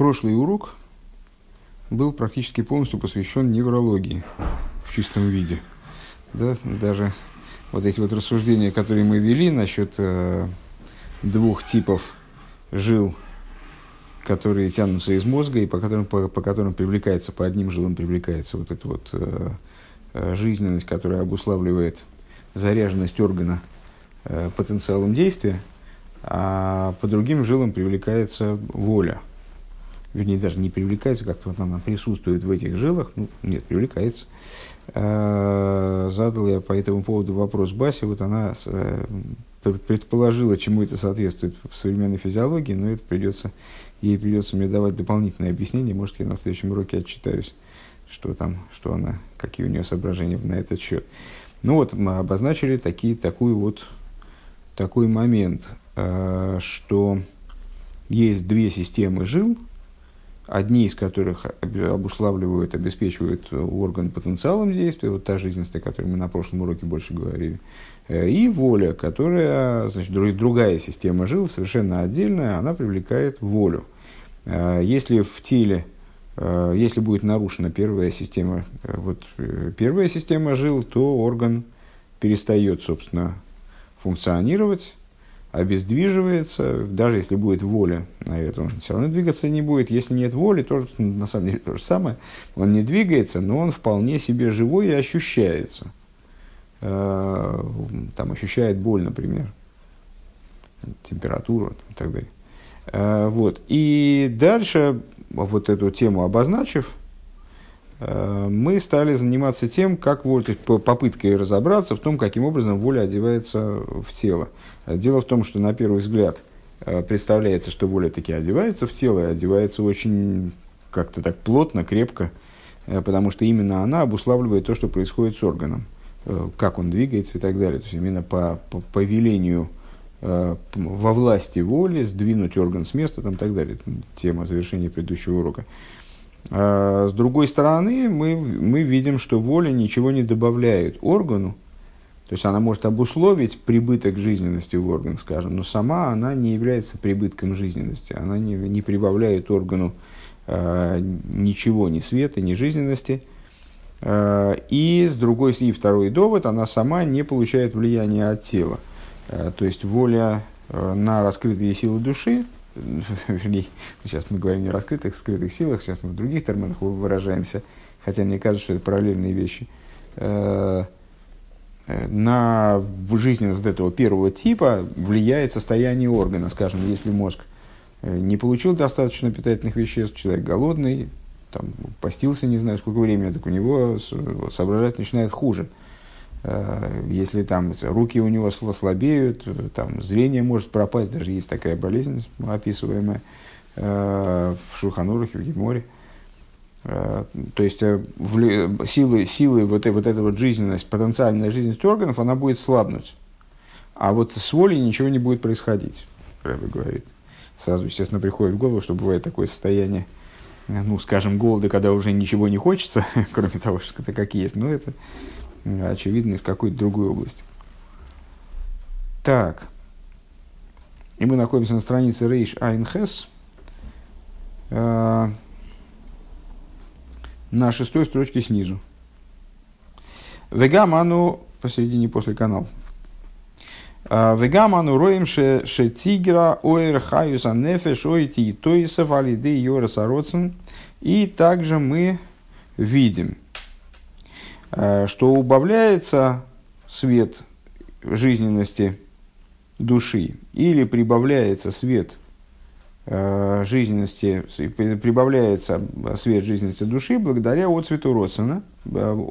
Прошлый урок был практически полностью посвящен неврологии в чистом виде. Да, даже вот эти вот рассуждения, которые мы вели насчет двух типов жил, которые тянутся из мозга и по которым привлекается, по одним жилам привлекается вот эта вот жизненность, которая обуславливает заряженность органа потенциалом действия, а по другим жилам привлекается воля. Вернее, даже не привлекается, как-то вот она присутствует в этих жилах. Ну, нет, привлекается. Задал я по этому поводу вопрос Басе. Вот она предположила, чему это соответствует в современной физиологии, но это ей придется мне давать дополнительное объяснение. Может, я на следующем уроке отчитаюсь, какие у нее соображения на этот счет. Ну вот, мы обозначили такой момент, что есть две системы жил, одни из которых обуславливают, обеспечивают орган потенциалом действия, вот та жизненность, о которой мы на прошлом уроке больше говорили, и воля, которая, значит, другая система жил, совершенно отдельная, она привлекает волю. Если в теле, если будет нарушена первая система жил, то орган перестает, собственно, функционировать, обездвиживается, даже если будет воля на это, он все равно двигаться не будет. Если нет воли, то на самом деле то же самое. Он не двигается, но он вполне себе живой и ощущается. Там ощущает боль, например, температуру и так далее. Вот. И дальше, вот эту тему обозначив, мы стали заниматься тем, как попыткой разобраться в том, каким образом воля одевается в тело. Дело в том, что на первый взгляд представляется, что воля таки одевается в тело, и одевается очень как-то так плотно, крепко, потому что именно она обуславливает то, что происходит с органом, как он двигается и так далее. То есть именно по велению, во власти воли сдвинуть орган с места и так далее. Тема завершения предыдущего урока. С другой стороны, мы видим, что воля ничего не добавляет органу. То есть она может обусловить прибыток жизненности в орган, скажем, но сама она не является прибытком жизненности. Она не прибавляет органу ничего, ни света, ни жизненности. И второй довод, она сама не получает влияния от тела. То есть воля на раскрытые силы души, вернее, сейчас мы говорим не о скрытых силах, сейчас мы в других терминах выражаемся, хотя мне кажется, что это параллельные вещи. На жизненность вот этого первого типа влияет состояние органа. Скажем, если мозг не получил достаточно питательных веществ, человек голодный, там, постился не знаю сколько времени, так у него соображать начинает хуже. Если там руки у него слабеют, там, зрение может пропасть, даже есть такая болезнь, описываемая в Шулхан Арухе, в Геморе. То есть силы вот эта вот жизненность, потенциальная жизненность органов, она будет слабнуть. А вот с волей ничего не будет происходить, Рэбе говорит. Сразу, естественно, приходит в голову, что бывает такое состояние, ну, скажем, голода, когда уже ничего не хочется, кроме того, что это как есть. Но это очевидно из какой-то другой области. Так. И мы находимся на странице Рейш Аинхэс. На шестой строчке снизу. Вегаману посередине после канал. Вегаману роемше шетигра оэр хаюса нефеш ойти тоисов алиды йораса родсен. И также мы видим, что убавляется свет жизненности души или прибавляется свет жизненности, прибавляется свет жизненности души благодаря отцвету родсена,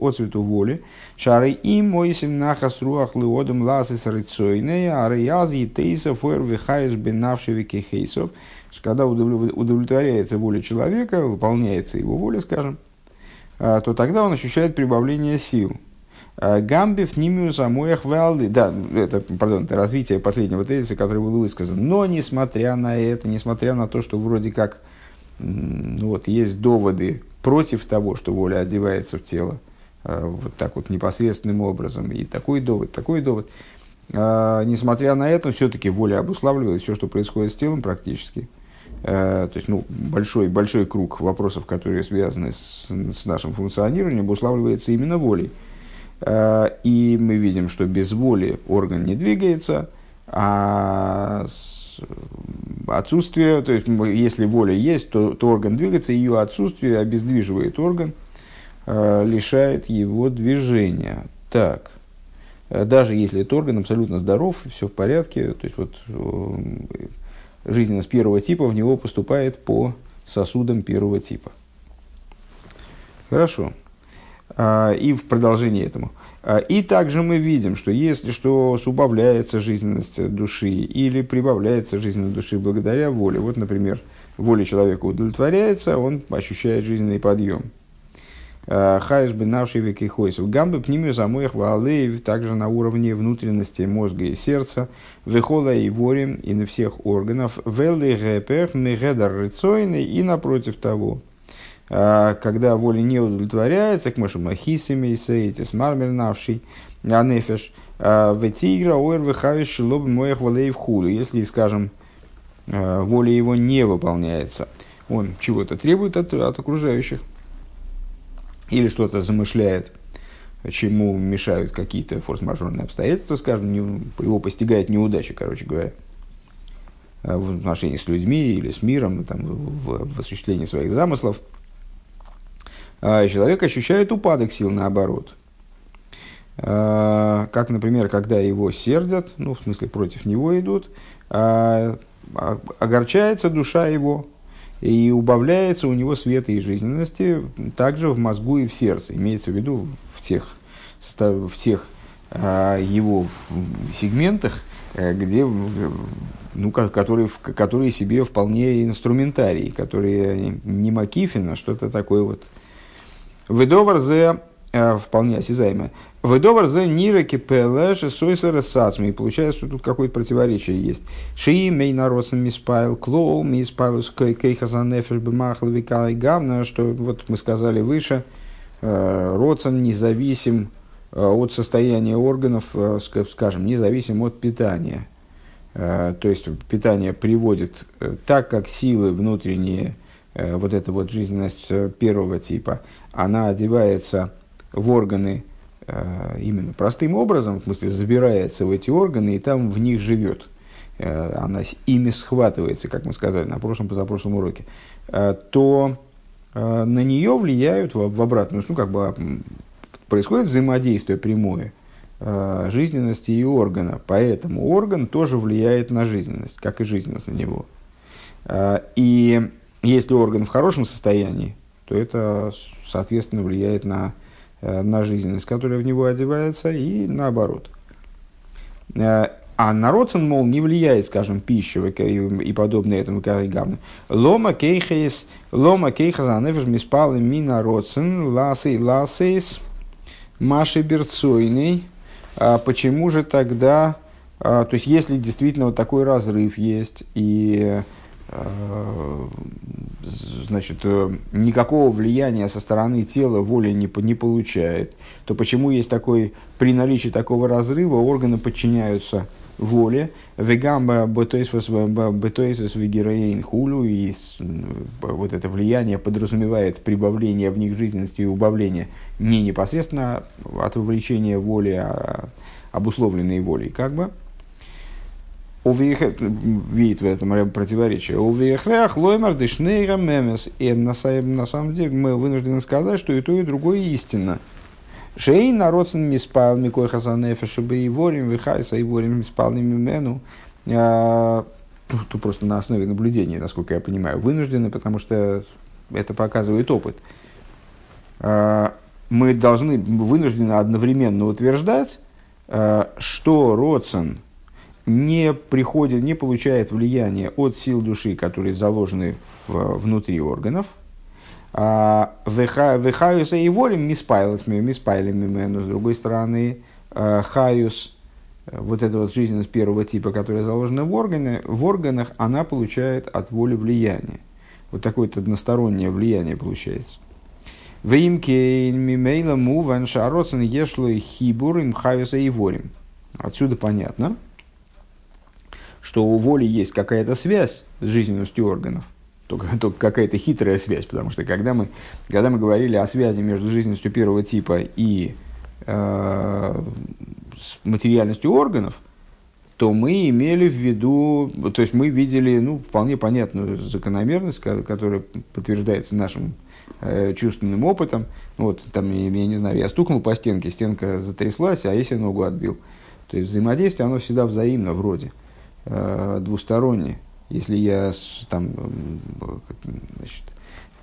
отцвету воли. Шары и моисим нахас руах леодом ласис рыцойне, ариаз етейсов эрвихаюс бенавшевики хейсов. Когда удовлетворяется воля человека, выполняется его воля, скажем, то тогда он ощущает прибавление сил. Гамбиф нимиус амоях валды. Да, это развитие последнего тезиса, который был высказан. Но несмотря на это, несмотря на то, что вроде как вот, есть доводы против того, что воля одевается в тело вот так вот непосредственным образом, и такой довод, несмотря на это, все-таки воля обуславливает все, что происходит с телом практически. То есть большой круг вопросов, которые связаны с нашим функционированием, обуславливается именно волей. И мы видим, что без воли орган не двигается, а отсутствие, то есть если воля есть, то орган двигается, ее отсутствие обездвиживает орган, лишает его движения. Так. Даже если этот орган абсолютно здоров, все в порядке, то есть вот жизненность первого типа в него поступает по сосудам первого типа. Хорошо. И в продолжении этому. И также мы видим, что если что убавляется жизненность души или прибавляется жизненность души благодаря воле. Вот, например, воля человека удовлетворяется, он ощущает жизненный подъем. Хайс бенавший веки хойсов. Гамбы пнимю замоих валеев также на уровне внутренности мозга и сердца. Вехола и ворим и на всех органов. Велли гэпэх мегэдар рыцойны и напротив того. Когда воля не удовлетворяется, к мышам ахисами, сейтис, мармер навший, анефеш, ветигра, ойр, вехавиш, шелоб, моях, валеев, худу. Если, скажем, воля его не выполняется, он чего-то требует от окружающих или что-то замышляет, чему мешают какие-то форс-мажорные обстоятельства, скажем, его постигает неудача, короче говоря, в отношении с людьми или с миром, там, в осуществлении своих замыслов. Человек ощущает упадок сил, наоборот. Как, например, когда его сердят, ну, в смысле, против него идут, огорчается душа его, и убавляется у него света и жизненности также в мозгу и в сердце. Имеется в виду в тех его сегментах, где, ну, которые себе вполне инструментарий, которые не Макифина, что-то такое вот. Выдоварзе вполне осязаемо. Выдоварзе нираки пелэши сойсеры сацми. Получается, что тут какое-то противоречие есть. Ши мей народсен миспайл клоу, миспайл кейхазанефер бмахловикалай гавна, что вот мы сказали выше, родсен независим от состояния органов, скажем, независим от питания. То есть питание приводит так, как силы внутренние, вот эта вот жизненность первого типа, она одевается в органы именно простым образом, в смысле забирается в эти органы и там в них живет. Она ими схватывается, как мы сказали на позапрошлом уроке. То на нее влияют в обратную, ну, как бы происходит взаимодействие прямое жизненности и органа. Поэтому орган тоже влияет на жизненность, как и жизненность на него. И если орган в хорошем состоянии, то это, соответственно, влияет на жизненность, которая в него одевается, и наоборот. А на родствен, мол, не влияет, скажем, пища и подобное этому, как и гавны. Лома кейхес, лома кейхазанефеш миспалы мина родствен, ласейс, маши берцойный. Почему же тогда, то есть, если действительно вот такой разрыв есть, и... значит, никакого влияния со стороны тела воля не получает, то почему есть такой, при наличии такого разрыва органы подчиняются воле, вегамба бетоисвас вегераин хулю, и вот это влияние подразумевает прибавление в них жизненности и убавление не непосредственно от вовлечения воли, а обусловленной волей, как бы. Видит в этом противоречие. И на самом деле мы вынуждены сказать, что и то, и другое истинно. Шей народцами спал Микой Хасанефе, чтобы и ворим, вихайса, и ворим спал имену. Тут просто на основе наблюдения, насколько я понимаю, вынуждены, потому что это показывает опыт. Мы вынуждены одновременно утверждать, что родцен не получает влияние от сил души, которые заложены внутри органов. Вехаюса и ворим миспайлами, с другой стороны, хаюс, вот эта вот жизненность первого типа, которая заложена в органах, она получает от воли влияние. Вот такое-то одностороннее влияние получается. Вимке мимейла муван шароцен ешлой хибурим хаюса и ворим. Отсюда понятно, что у воли есть какая-то связь с жизненностью органов. Только какая-то хитрая связь, потому что когда мы говорили о связи между жизненностью первого типа и с материальностью органов, то мы имели в виду, то есть мы видели вполне понятную закономерность, которая подтверждается нашим чувственным опытом. Вот, там, я не знаю, я стукнул по стенке, стенка затряслась, а я себе ногу отбил. То есть взаимодействие, оно всегда взаимно вроде, двустороннее. Если я там, значит,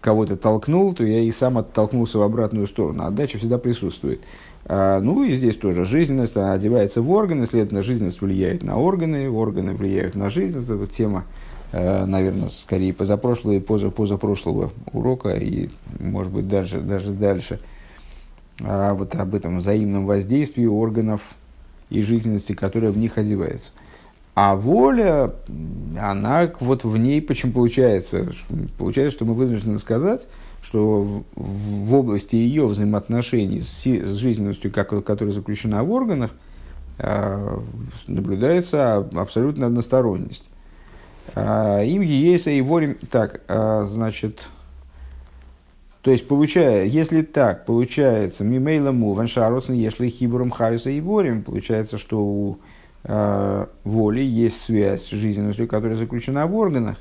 кого-то толкнул, то я и сам оттолкнулся в обратную сторону. Отдача всегда присутствует. Ну и здесь тоже жизненность одевается в органы, следовательно, жизненность влияет на органы, органы влияют на жизненность. Это тема, наверное, скорее позапрошлого урока и, может быть, даже дальше. Вот об этом взаимном воздействии органов и жизненности, которая в них одевается. А воля, она вот в ней, почему получается? Получается, что мы вынуждены сказать, что в области ее взаимоотношений с жизненностью, которая заключена в органах, наблюдается абсолютная односторонность. Им есть и ворим. Так, значит, то есть, если так, получается, мимейламу, ваншароцн, если хибуром хаюса и ворим, получается, что у воли есть связь с жизненностью, которая заключена в органах.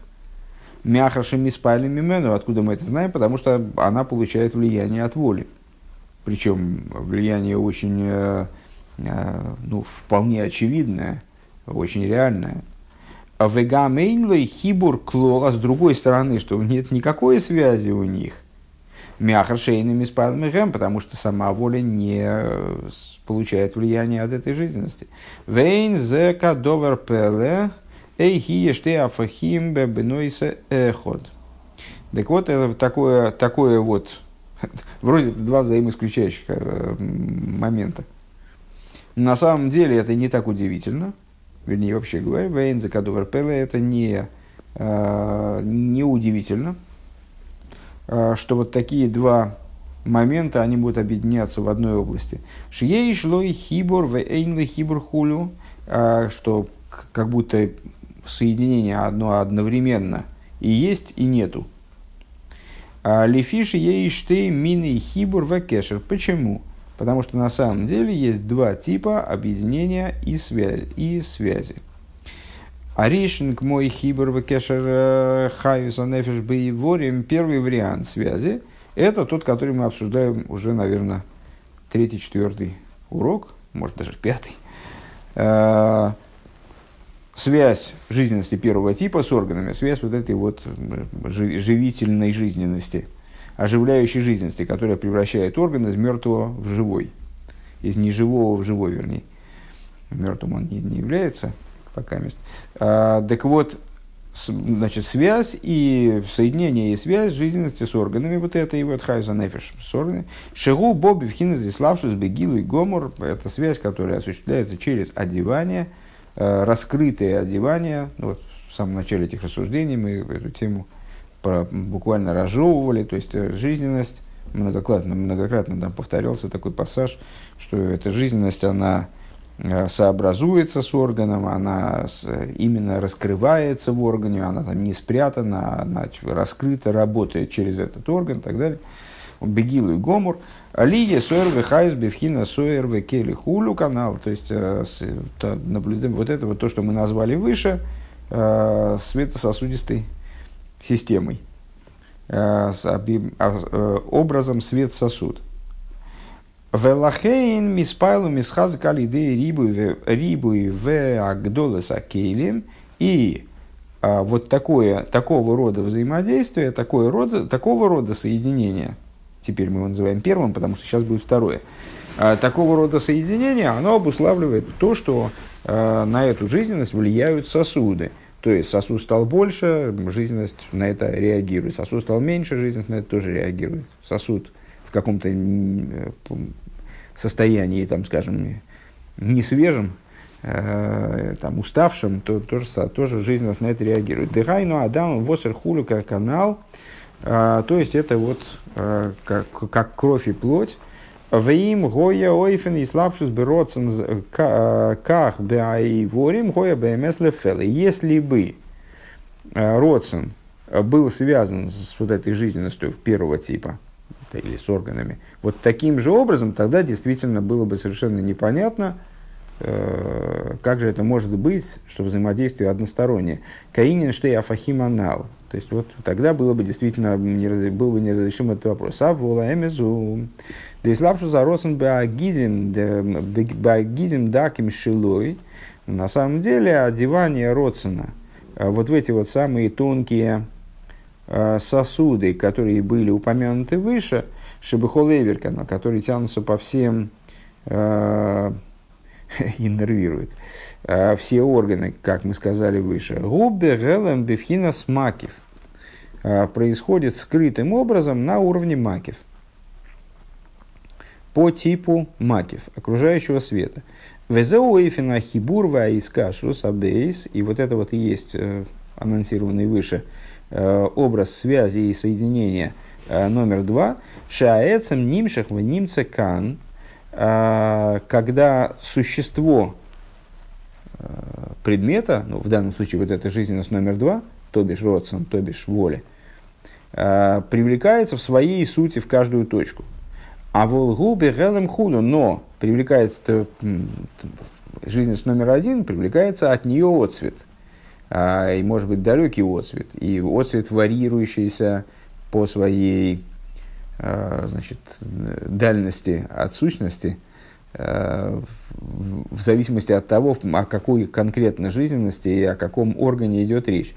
Мяхашими спали мимену. Откуда мы это знаем? Потому что она получает влияние от воли. Причем влияние очень, вполне очевидное, очень реальное. Вегамейнлой хибур клола. С другой стороны, что нет никакой связи у них. Мяхашейными спали михэм, потому что сама воля не получает влияние от этой жизненности. Вейн зе кадовер пэлэ. Так вот, это такое вот, вроде два взаимоисключающих момента. На самом деле это не так удивительно, вернее, вообще говоря, это не удивительно, что вот такие два момента, они будут объединяться в одной области. Что как будто соединение одно одновременно и есть, и нету. Лифиши ейшты мины хибур вакешер. Почему? Потому что на самом деле есть два типа объединения и связи. Аришинг мой хибур вакешер хаюса нефиш бейворим. Первый вариант связи – это тот, который мы обсуждаем уже, наверное, 3-4 урок, может, даже 5. Связь жизненности первого типа с органами, связь вот этой вот живительной жизненности, оживляющей жизненности, которая превращает орган из мертвого в живой, из неживого в живой, вернее. Мертвым он не является пока мест. Так вот, значит, связь и соединение, и связь жизненности с органами, вот это и вот хайза нефиш с органами. Шигу боби вхина здеславшус бегилу и гомор, это связь, которая осуществляется через одевание, раскрытое одевание. Вот в самом начале этих рассуждений мы эту тему буквально разжевывали, то есть жизненность, многократно там повторялся такой пассаж, что эта жизненность, она сообразуется с органом, она именно раскрывается в органе, она там не спрятана, она раскрыта, работает через этот орган и так далее. Бегилу и гомор. Алия сойрве хайс бифхина сойрве кели хулю канал. То есть, наблюдаем вот это вот то, что мы назвали выше, светососудистой системой, с образом свет-сосуд. Велахейн миспайлу мисхазы калиды рибуи ве агдолеса келим. И вот такого рода взаимодействие, такого рода соединение, теперь мы его называем первым, потому что сейчас будет второе, такого рода соединение, оно обуславливает то, что на эту жизненность влияют сосуды. То есть сосуд стал больше, жизненность на это реагирует. Сосуд стал меньше, жизненность на это тоже реагирует. Сосуд в каком-то состоянии, там, скажем, несвежем, там, уставшим, то тоже жизненность на это реагирует. Дыхайну адам восер хулюка канал, то есть это вот как кровь и плоть, Веим гоя ойфен и слабшус беротсен ках беаиворим гоя бмс лефел. Если бы родсен был связан с вот этой жизненностью первого типа, или с органами, вот таким же образом, тогда действительно было бы совершенно непонятно, как же это может быть, что взаимодействие одностороннее. Каинин штей афахим анал. То есть, вот тогда было бы действительно, был бы неразрешим этот вопрос. Сав вола эмезу. Да и слабшу заросен беагидим даким шилой. На самом деле, одевание родсена вот в эти вот самые тонкие сосуды, которые были упомянуты выше, шебехол эверкана, которые тянутся по всем, иннервируют все органы, как мы сказали выше, губе гелем бифхина смакив, происходит скрытым образом на уровне макив, по типу макив, окружающего света. Везеуэйфина хибурва искашрус абейс, и вот это вот и есть анонсированный выше образ связи и соединения номер два. Шаэцем нимшах в нимце кан, когда существо предмета, ну, в данном случае вот эта жизненность номер два, то бишь родствен, то бишь воля, привлекается в своей сути в каждую точку. А волгу бегелем худу, но привлекается жизненность номер один, привлекается от нее отцвет. И может быть далекий отцвет, и отцвет варьирующийся по своей, значит, дальности от сущности, в зависимости от того, о какой конкретно жизненности и о каком органе идет речь.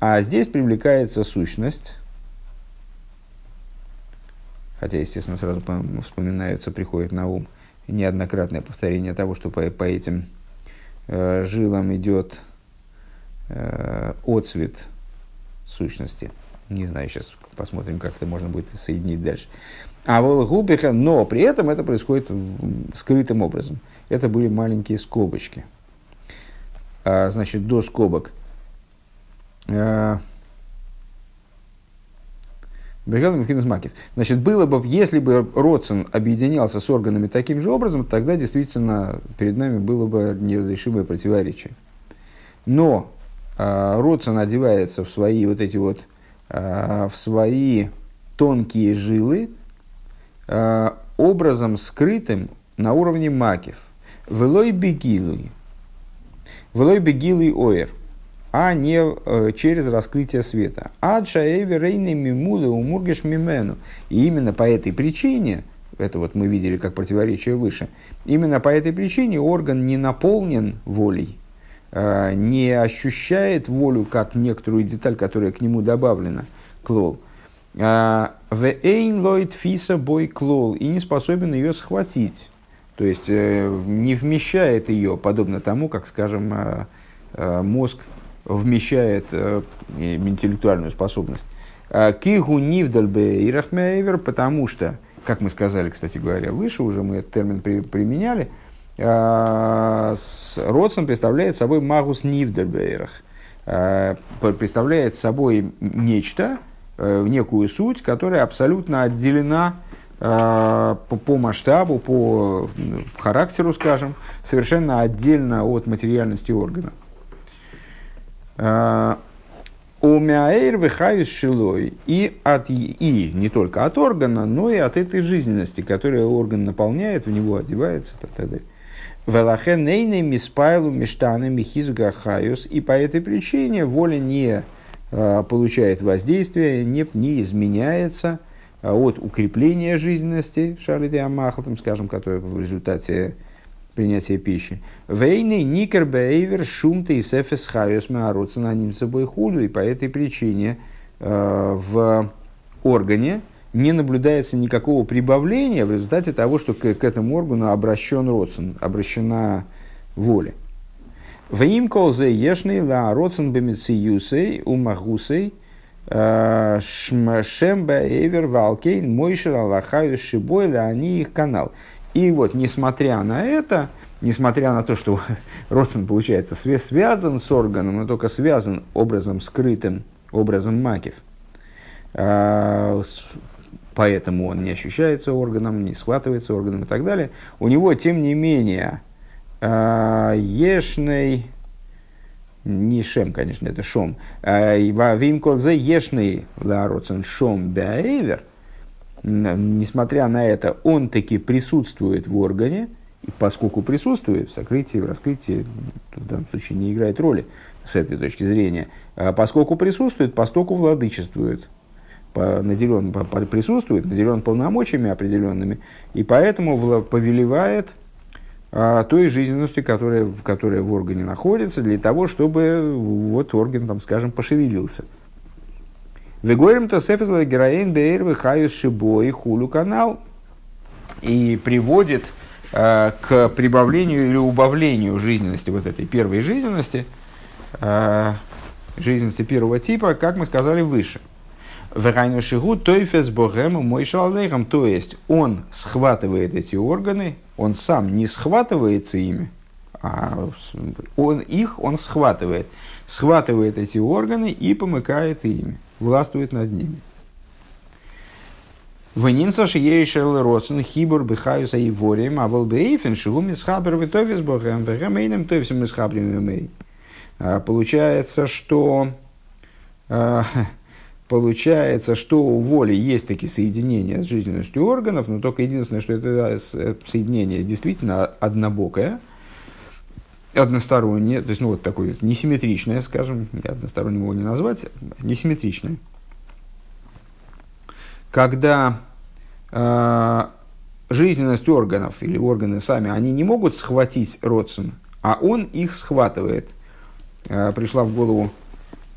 А здесь привлекается сущность, хотя, естественно, сразу вспоминаются, приходит на ум неоднократное повторение того, что по этим жилам идет отцвет сущности. Не знаю, сейчас посмотрим, как это можно будет соединить дальше. А волгубиха, но при этом это происходит скрытым образом. Это были маленькие скобочки. Значит, до скобок. Значит, было бы, если бы родствен объединялся с органами таким же образом, тогда действительно перед нами было бы неразрешимое противоречие. Но родствен одевается в свои вот эти вот, в свои тонкие жилы образом скрытым на уровне макев. Велой бегилуй оэр, а не через раскрытие света. Адшаэви рейны мимулы умургеш мимену. И именно по этой причине, это вот мы видели как противоречие выше, именно по этой причине орган не наполнен волей, не ощущает волю как некоторую деталь, которая к нему добавлена, клол. «Вэйн лойд фиса бой клол» и не способен ее схватить, то есть не вмещает ее, подобно тому, как, скажем, мозг вмещает интеллектуальную способность. «Кигу нивдаль бэ ирахмэйвер», потому что, как мы сказали, кстати говоря, выше уже мы этот термин применяли, родствен представляет собой магус нивдербейрах, представляет собой нечто, некую суть, которая абсолютно отделена по масштабу, по характеру, скажем, совершенно отдельно от материальности органа. Умяэйр вихаюс шилой, и не только от органа, но и от этой жизненности, которую орган наполняет, в него одевается и так далее. И по этой причине воля не получает воздействия, не изменяется от укрепления жизненности, скажем, которое в результате принятия пищи. И по этой причине в органе не наблюдается никакого прибавления в результате того, что к этому органу обращен родствен, обращена воля. И вот, несмотря на это, несмотря на то, что родствен, получается, связан с органом, но только связан образом скрытым, образом макев, поэтому он не ощущается органом, не схватывается органом и так далее. У него, тем не менее, ешный, не шем, конечно, это шом, вимколзе ешный лароцен шом беаэвер, несмотря на это, он таки присутствует в органе, и поскольку присутствует в сокрытии, в раскрытии, в данном случае не играет роли с этой точки зрения, поскольку присутствует, постоку владычествует. Наделен, присутствует, наделен полномочиями определенными, и поэтому повелевает той жизненностью, которая в органе находится, для того, чтобы вот орган, там, скажем, пошевелился. Вегорим-то сэфэзла героин бэйрвы хаюс шибо и хулю канал. И приводит к прибавлению или убавлению жизненности, вот этой первой жизненности, жизненности первого типа, как мы сказали выше. То есть, он схватывает эти органы, он сам не схватывается ими, а он схватывает. Схватывает эти органы и помыкает ими, властвует над ними. Получается, что у воли есть такие соединения с жизненностью органов, но только единственное, что это соединение действительно однобокое, одностороннее, то есть, ну, вот такое несимметричное, скажем, односторонним его не назвать, несимметричное. Когда жизненность органов или органы сами, они не могут схватить родственника, а он их схватывает. Пришла в голову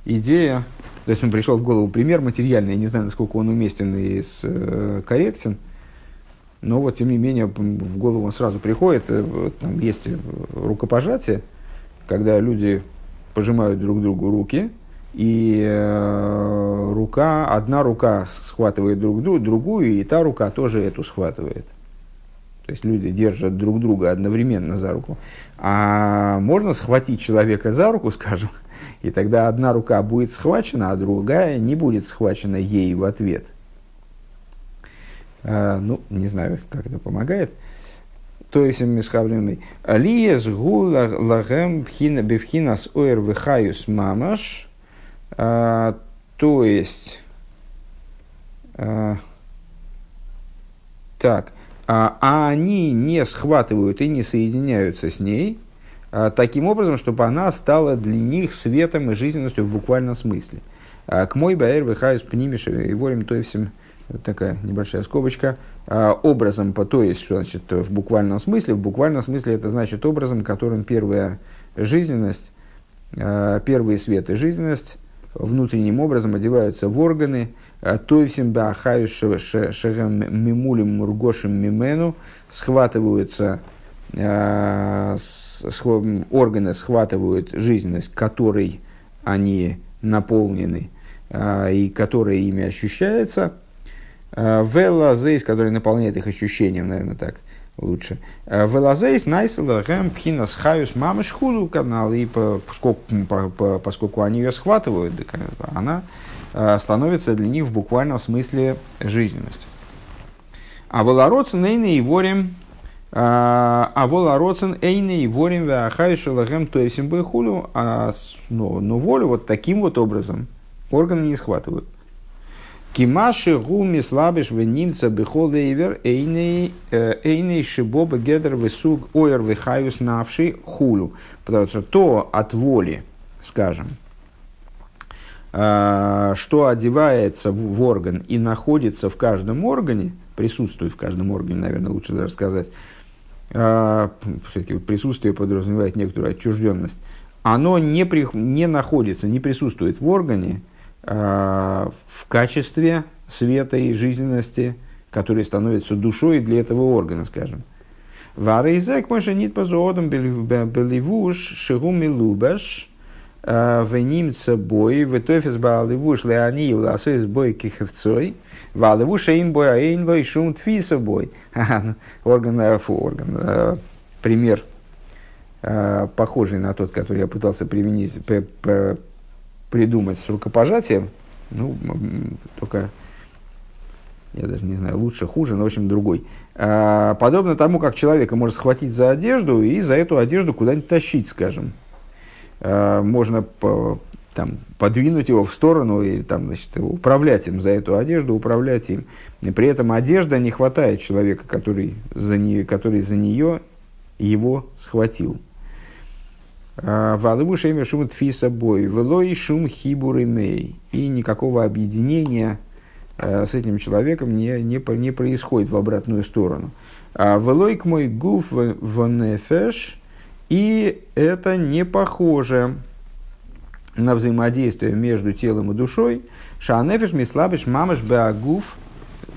идея, то есть, он пришел в голову пример материальный, я не знаю, насколько он уместен и корректен, но вот, тем не менее, в голову он сразу приходит. Там есть рукопожатие, когда люди пожимают друг другу руки, и одна рука схватывает другую, и та рука тоже эту схватывает. То есть, люди держат друг друга одновременно за руку. А можно схватить человека за руку, скажем, и тогда одна рука будет схвачена, а другая не будет схвачена ей в ответ. Ну, не знаю, как это помогает. То есть, мисхабримый. Алиес гу лагем бифхинас оэр вихаюс мамаш. То есть, так. А они не схватывают и не соединяются с ней таким образом, чтобы она стала для них светом и жизненностью в буквальном смысле. К мой баэр выхаюс пнимиш и ворим то и всем, такая небольшая скобочка, образом, то есть, что значит в буквальном смысле? В буквальном смысле это значит образом, которым первая жизненность, первые свет и жизненность внутренним образом одеваются в органы, тойвсим баахаю шагам мимулем мургошим мимену, схватываются органы, схватывают жизненность, которой они наполнены и которая ими ощущается, велазейс, который наполняет их ощущением, наверное, так лучше. Велазейс найсела гэм пхинас хаюс мамыш худу канал, и поскольку они ее схватывают, она становится для них в буквальном смысле жизненностью. А волороцен эйны и ворим веахаю шелагем тоевсим бэхулю, но волю вот таким вот образом органы не схватывают. Кимаши гуми слабиш венимца бэхолэйвер эйны шибо бэгедр вэсуг оэр вэхаюс навши хулю. Потому что то от воли, скажем, что одевается в орган и находится в каждом органе, присутствует в каждом органе, наверное, лучше даже сказать, все-таки присутствие подразумевает некоторую отчужденность, оно не находится, не присутствует в органе в качестве света и жизненности, которые становятся душой для этого органа, скажем. Варейзек мыша нит позоодом беливуш шигуми лубаш. Венимца бой, вытофис балывуш леонил, асоис бой кихевцой, валывуш эйн бой, аэйн лой шум тфиса бой. Орган, пример, похожий на тот, который я пытался применить, придумать с рукопожатием, ну, только я даже не знаю, лучше, хуже, но, в общем, другой. Подобно тому, как человека может схватить за одежду и за эту одежду куда-нибудь тащить, скажем. Можно там, подвинуть его в сторону и там, значит, управлять им за эту одежду, управлять им. И при этом одежда не хватает человека, который за нее его схватил. Валыву шейме шум тфиса бой, велой шум хибур имей. И никакого объединения с этим человеком не происходит в обратную сторону. Велой к мой гуф вонефеш. И это не похоже на взаимодействие между телом и душой. Шаанефеш мислабеш мамаш беагуф.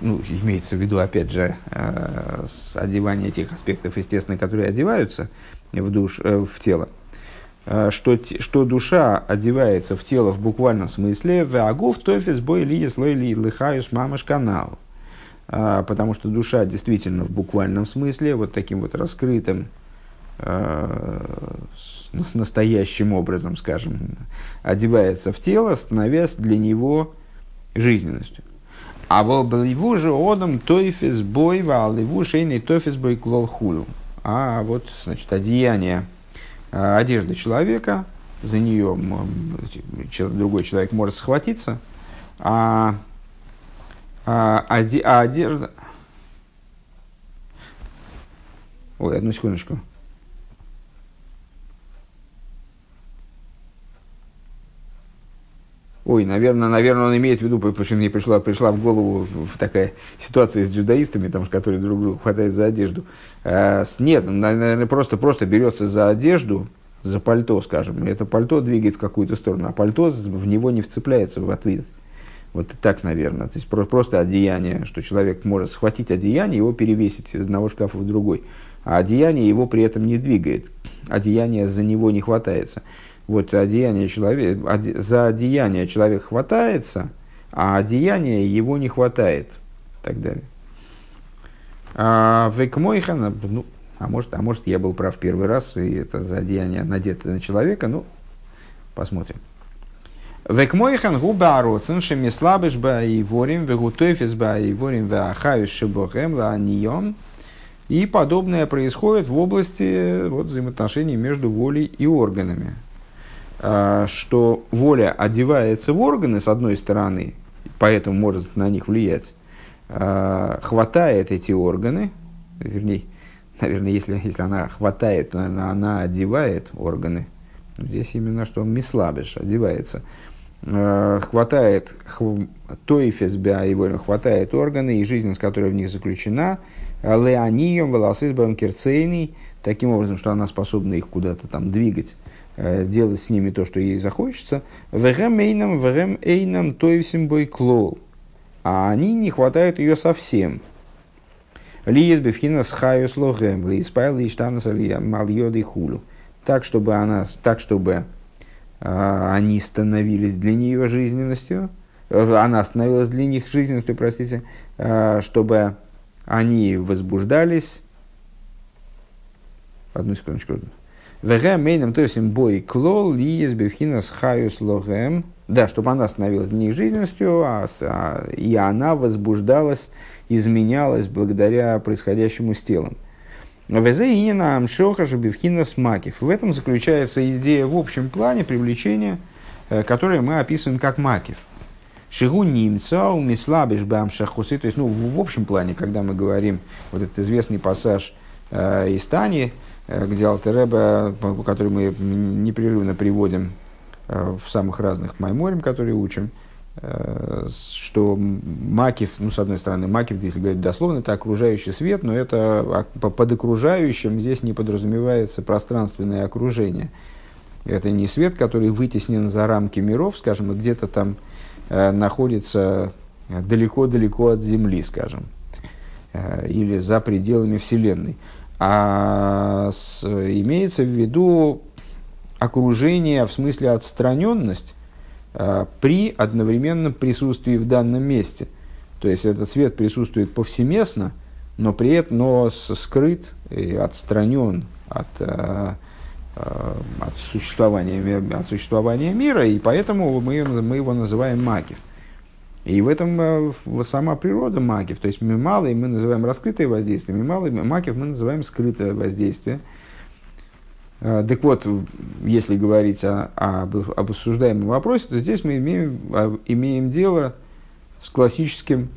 Ну, имеется в виду, опять же, одевание тех аспектов, естественно, которые одеваются в тело. Что душа одевается в тело в буквальном смысле, потому что душа действительно в буквальном смысле, вот таким вот раскрытым, настоящим образом, скажем, одевается в тело, становясь для него жизненностью. А волбливу же одом тойфис бой, валиву шейный тойфис бой клолхулю. А вот, значит, одеяние, одежда человека, за нее другой человек может схватиться, а одежда... Ой, одну секундочку. Ой, наверное, он имеет в виду, почему мне пришла в голову такая ситуация с дзюдоистами, там, которые друг друга хватают за одежду. Нет, он, наверное, просто берется за одежду, за пальто, скажем. Это пальто двигает в какую-то сторону, а пальто в него не вцепляется в ответ. Вот так, наверное. То есть просто одеяние, что человек может схватить одеяние, его перевесить из одного шкафа в другой. А одеяние его при этом не двигает. Одеяние за него не хватается. Вот за одеяние человек хватается, а одеяние его не хватает. И так далее. Векмойхан, ну, а может я был прав первый раз, и это за одеяние надето на человека, ну, посмотрим. Векмойхан губа ароцен, шемислабыш баиворим, вегутофис баиворим, веахаюш шебохем, лааньон. И подобное происходит в области вот, взаимоотношений между волей и органами. Что воля одевается в органы, с одной стороны, поэтому может на них влиять, хватает эти органы, вернее, наверное, если она хватает, то она одевает органы. Здесь именно что мислабиш, одевается. Хватает тоифес бя его, хватает органы и жизненность, которая в них заключена, леонием, волосы с банкерцейной, таким образом, что она способна их куда-то там двигать, делать с ними то, что ей захочется. Вэгэм эйнам тойвсим бой клол. А они не хватают ее совсем. Лиес бифхина схаю слогэм, лиеспайл лиштанас мальёды хулю. Так, чтобы они становились для нее жизненностью, она становилась для них жизненностью, простите, чтобы они возбуждались. Одну секундочку. Да, чтобы она становилась для них жизненностью, и она возбуждалась, изменялась благодаря происходящему с телом. В этом заключается идея в общем плане привлечения, которое мы описываем как макив. Шигу нимца умислабиш бамшахусы. То есть, ну, в общем плане, когда мы говорим вот этот известный пассаж из Тани, где Алтереба, который мы непрерывно приводим в самых разных майморим, которые учим, что макив, ну, с одной стороны, макив, если говорить дословно, это окружающий свет, но это под окружающим здесь не подразумевается пространственное окружение. Это не свет, который вытеснен за рамки миров, скажем, и где-то там находится далеко-далеко от Земли, скажем, или за пределами Вселенной. А имеется в виду окружение, в смысле отстраненность, при одновременном присутствии в данном месте. То есть этот свет присутствует повсеместно, но при этом скрыт и отстранен от существования мира, и поэтому мы его называем макив. И в этом сама природа макив. То есть мималой мы называем раскрытое воздействие, мималой макив мы называем скрытое воздействие. Так вот, если говорить об обсуждаемом вопросе, то здесь мы имеем дело с классическим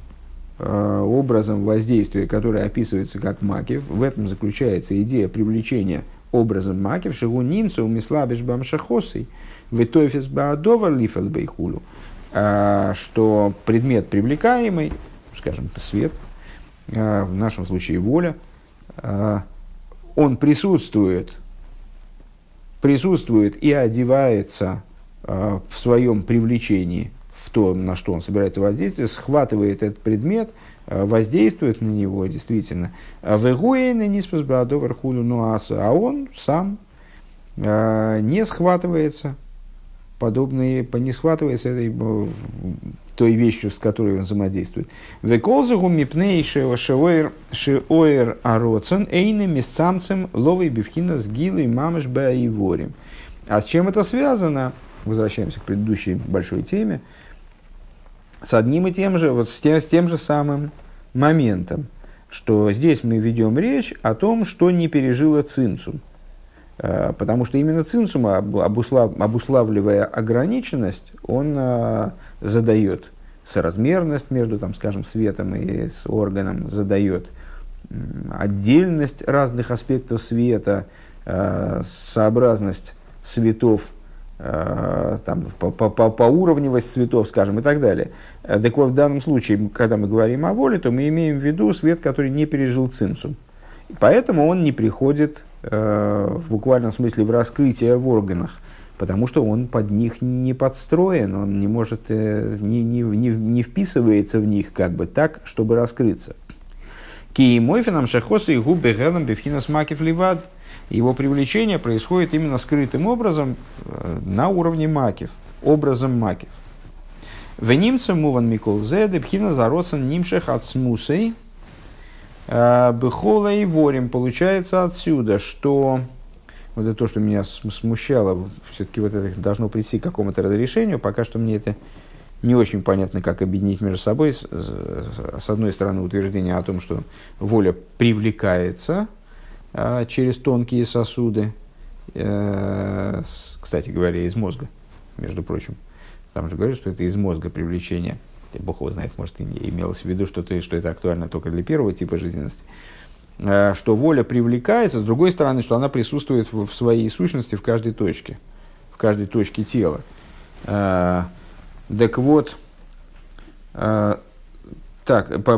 образом воздействия, который описывается как макив. В этом заключается идея привлечения образом макив шигу нимцу умислабиш бамшахосой витофис баадовар лифат бейхулю, что предмет привлекаемый, скажем, свет, в нашем случае воля, он присутствует и одевается в своем привлечении, в то, на что он собирается воздействовать, схватывает этот предмет, воздействует на него действительно. А он сам не схватывается, подобные, не схватывается этой, той вещью, с которой он взаимодействует. А с чем это связано? Возвращаемся к предыдущей большой теме. С одним и тем же, вот с тем же самым моментом, что здесь мы ведем речь о том, что не пережило цинцум. Потому что именно цинцум, обуславливая ограниченность, он задает соразмерность между, там, скажем, светом и с органом, задает отдельность разных аспектов света, сообразность светов, там, по уровневость светов, скажем, и так далее. Так вот, в данном случае, когда мы говорим о воле, то мы имеем в виду свет, который не пережил цинцум. Поэтому он не приходит в буквальном смысле в раскрытие в органах, потому что он под них не подстроен, он не может, не вписывается в них как бы так, чтобы раскрыться. Киемойфинам шахосы и губбегенам бифхинас макив ливад. Его привлечение происходит именно скрытым образом на уровне макив, образом макив. В немце муван микол зэд бхина заросан нимшех от смусей. Бехола и ворим. Получается отсюда, что вот это то, что меня смущало, все-таки вот это должно прийти к какому-то разрешению. Пока что мне это не очень понятно, как объединить между собой. С одной стороны, утверждение о том, что воля привлекается через тонкие сосуды, кстати говоря, из мозга, между прочим. Там же говорят, что это из мозга привлечение. Бог его знает, может, и имелось в виду, что это актуально только для первого типа жизненности, что воля привлекается, с другой стороны, что она присутствует в своей сущности в каждой точке тела. Так вот, так,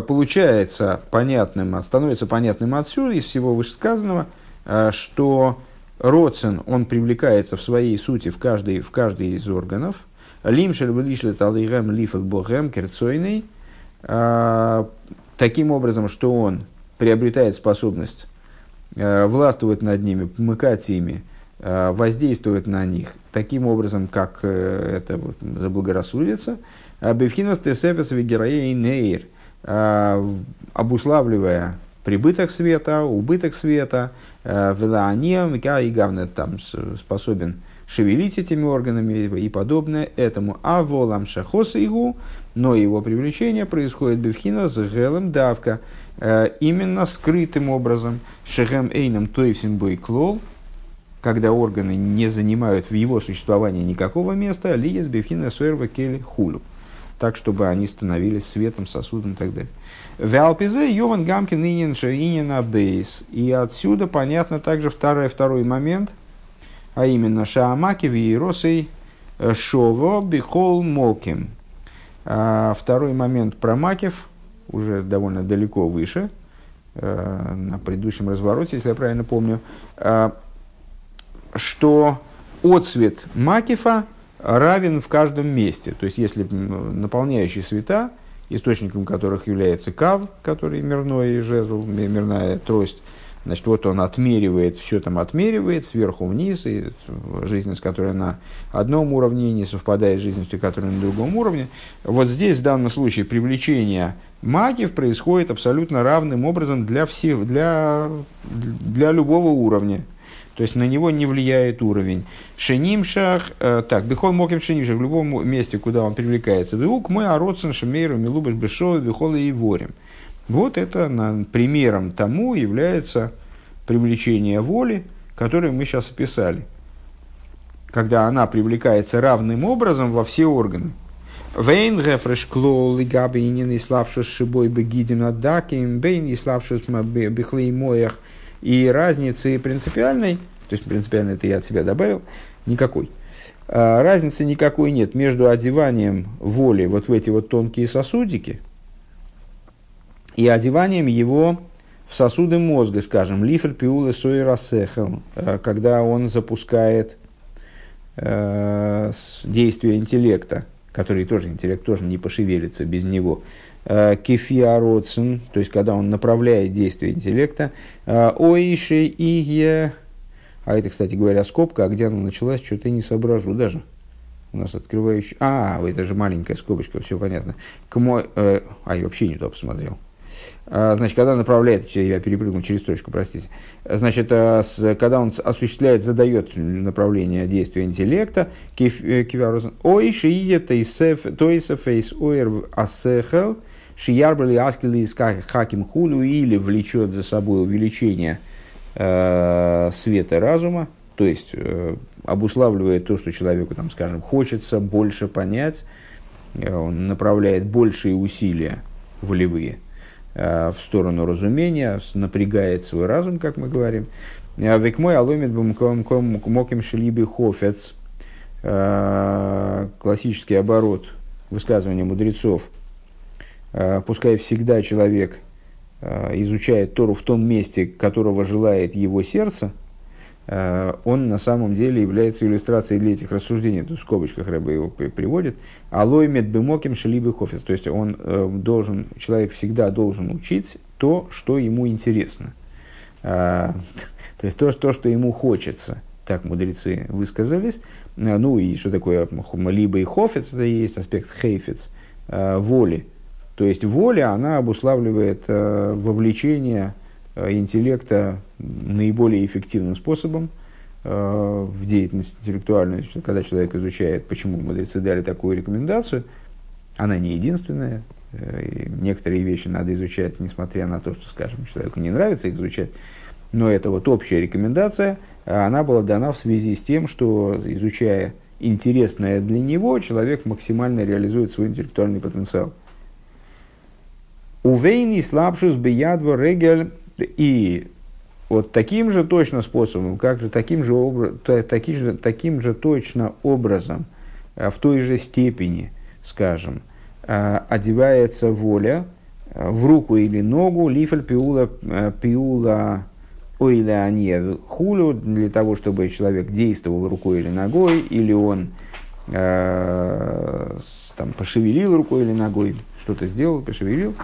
получается понятным, становится понятным отсюда, из всего вышесказанного, что родствен, он привлекается в своей сути в каждый из органов, таким образом, что он приобретает способность властвовать над ними, помыкать ими, воздействовать на них, таким образом, как это заблагорассудится, обуславливая прибыток света, убыток света, там способен шевелить этими органами и подобное этому. А волам шахосыгу, но его привлечение происходит бифхина с гелем давка, именно скрытым образом, шехем эйном тойвсим бойклол, когда органы не занимают в его существовании никакого места, лиес бифхина суэрва кель хулю, так, чтобы они становились светом, сосудом и так далее. Веалпизе йован гамкин инин шеинин абейс. И отсюда понятно также второй момент, а именно шаамаки виросей шово бихол моким. Второй момент про макив уже довольно далеко выше, на предыдущем развороте, если я правильно помню, что отцвет макифа равен в каждом месте. То есть, если наполняющие света, источником которых является кав, который мирной жезл, мирная трость, значит, вот он отмеривает, все там отмеривает сверху вниз, и жизненность, которая на одном уровне, не совпадает с жизненностью, которая на другом уровне. Вот здесь, в данном случае, привлечение макив происходит абсолютно равным образом для любого уровня. То есть на него не влияет уровень. Шенимшах, так, бихол моким шенимшах, в любом месте, куда он привлекается. Виук мы ародсен шемейру милубаш бешоу бихол и ворим. Вот это примером тому является привлечение воли, которое мы сейчас описали. Когда она привлекается равным образом во все органы. И разницы принципиальной, то есть принципиальной это я от себя добавил, никакой. Разницы никакой нет между одеванием воли вот в эти вот тонкие сосудики и одеванием его в сосуды мозга, скажем, лифер пиулы сойрасехел, когда он запускает действие интеллекта, который тоже интеллект тоже не пошевелится без него. Кефиароцин, то есть когда он направляет действие интеллекта. Оиши и е. А это, кстати говоря, скобка, а где она началась, что-то не соображу даже. У нас открывающий. А, это же маленькая скобочка, все понятно. Я вообще не туда посмотрел. Значит, когда направляет, я перепрыгнул через строчку, простите. Значит, когда он осуществляет, задает направление действия интеллекта, или влечет за собой увеличение света разума, то есть обуславливает то, что человеку, там, скажем, хочется больше понять, он направляет большие усилия волевые в сторону разумения, напрягает свой разум, как мы говорим. Век мой аломит бомоким шлиби хофец. Классический оборот высказывания мудрецов. Пускай всегда человек изучает Тору в том месте, которого желает его сердце, он на самом деле является иллюстрацией для этих рассуждений. Тут в скобочках Рэбе его приводит. Алой мед бемоким шелибе хофец. То есть он должен, человек всегда должен учить то, что ему интересно. То есть то, что ему хочется. Так мудрецы высказались. Ну и что такое либо и хофец, это и есть аспект хейфец, воли. То есть воля, она обуславливает вовлечение интеллекта наиболее эффективным способом в деятельность интеллектуальную. Когда человек изучает, почему мудрецы дали такую рекомендацию, она не единственная. Некоторые вещи надо изучать, несмотря на то, что, скажем, человеку не нравится их изучать. Но эта вот общая рекомендация, она была дана в связи с тем, что, изучая интересное для него, человек максимально реализует свой интеллектуальный потенциал. Увейни слабшус биядва регель. И вот таким же точно способом, как же таким же точно образом, в той же степени, скажем, одевается воля в руку или ногу, лифель пиула ойлеане хулю, для того, чтобы человек действовал рукой или ногой, или он там, пошевелил рукой или ногой, что-то сделал, пошевелил.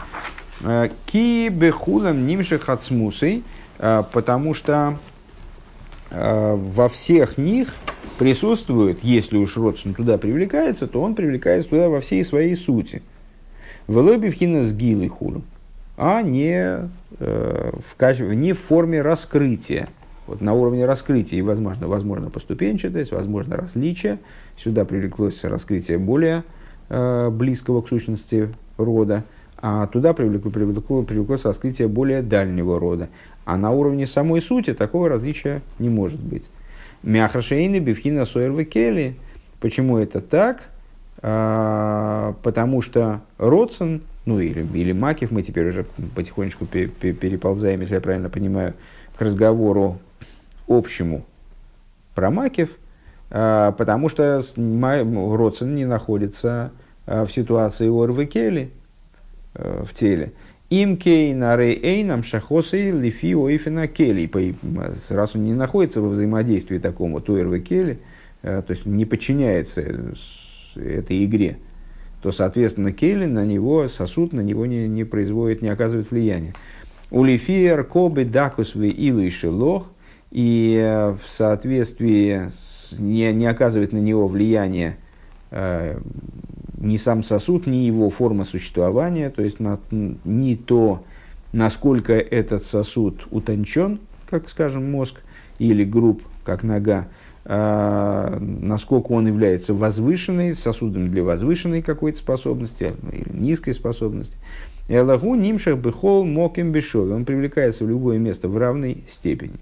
Ки бехулам нимших хацмусей, потому что во всех них присутствует, если уж родствен туда привлекается, то он привлекается туда во всей своей сути. Велобивхина с гилой хулу, а не в форме раскрытия. Вот на уровне раскрытия, возможно поступенчатость, возможно различие. Сюда привлеклось раскрытие более близкого к сущности рода. А туда привлеклось раскрытие более дальнего рода. А на уровне самой сути такого различия не может быть. Мяхрашейны бифхина сойрвы кели. Почему это так? Потому что родсен, ну или макив, мы теперь уже потихонечку переползаем, если я правильно понимаю, к разговору общему про макив. Потому что родсен не находится в ситуации орвы кели. В теле. Имкей нарей эйнам шахосы лифи оифина кели. Раз он не находится во взаимодействии такому туэрвы кели, то есть не подчиняется этой игре, то, соответственно, кели на него, сосуд на него не производит, не оказывает влияния. У лифиер кобы дакусвы илу и шелох, и в соответствии не оказывает на него влияния ни сам сосуд, ни его форма существования, то есть ни то, насколько этот сосуд утончен, как, скажем, мозг, или груб, как нога, насколько он является возвышенной, сосудом для возвышенной какой-то способности или низкой способности. Элагу нимшах бехол моким бешове. Он привлекается в любое место в равной степени.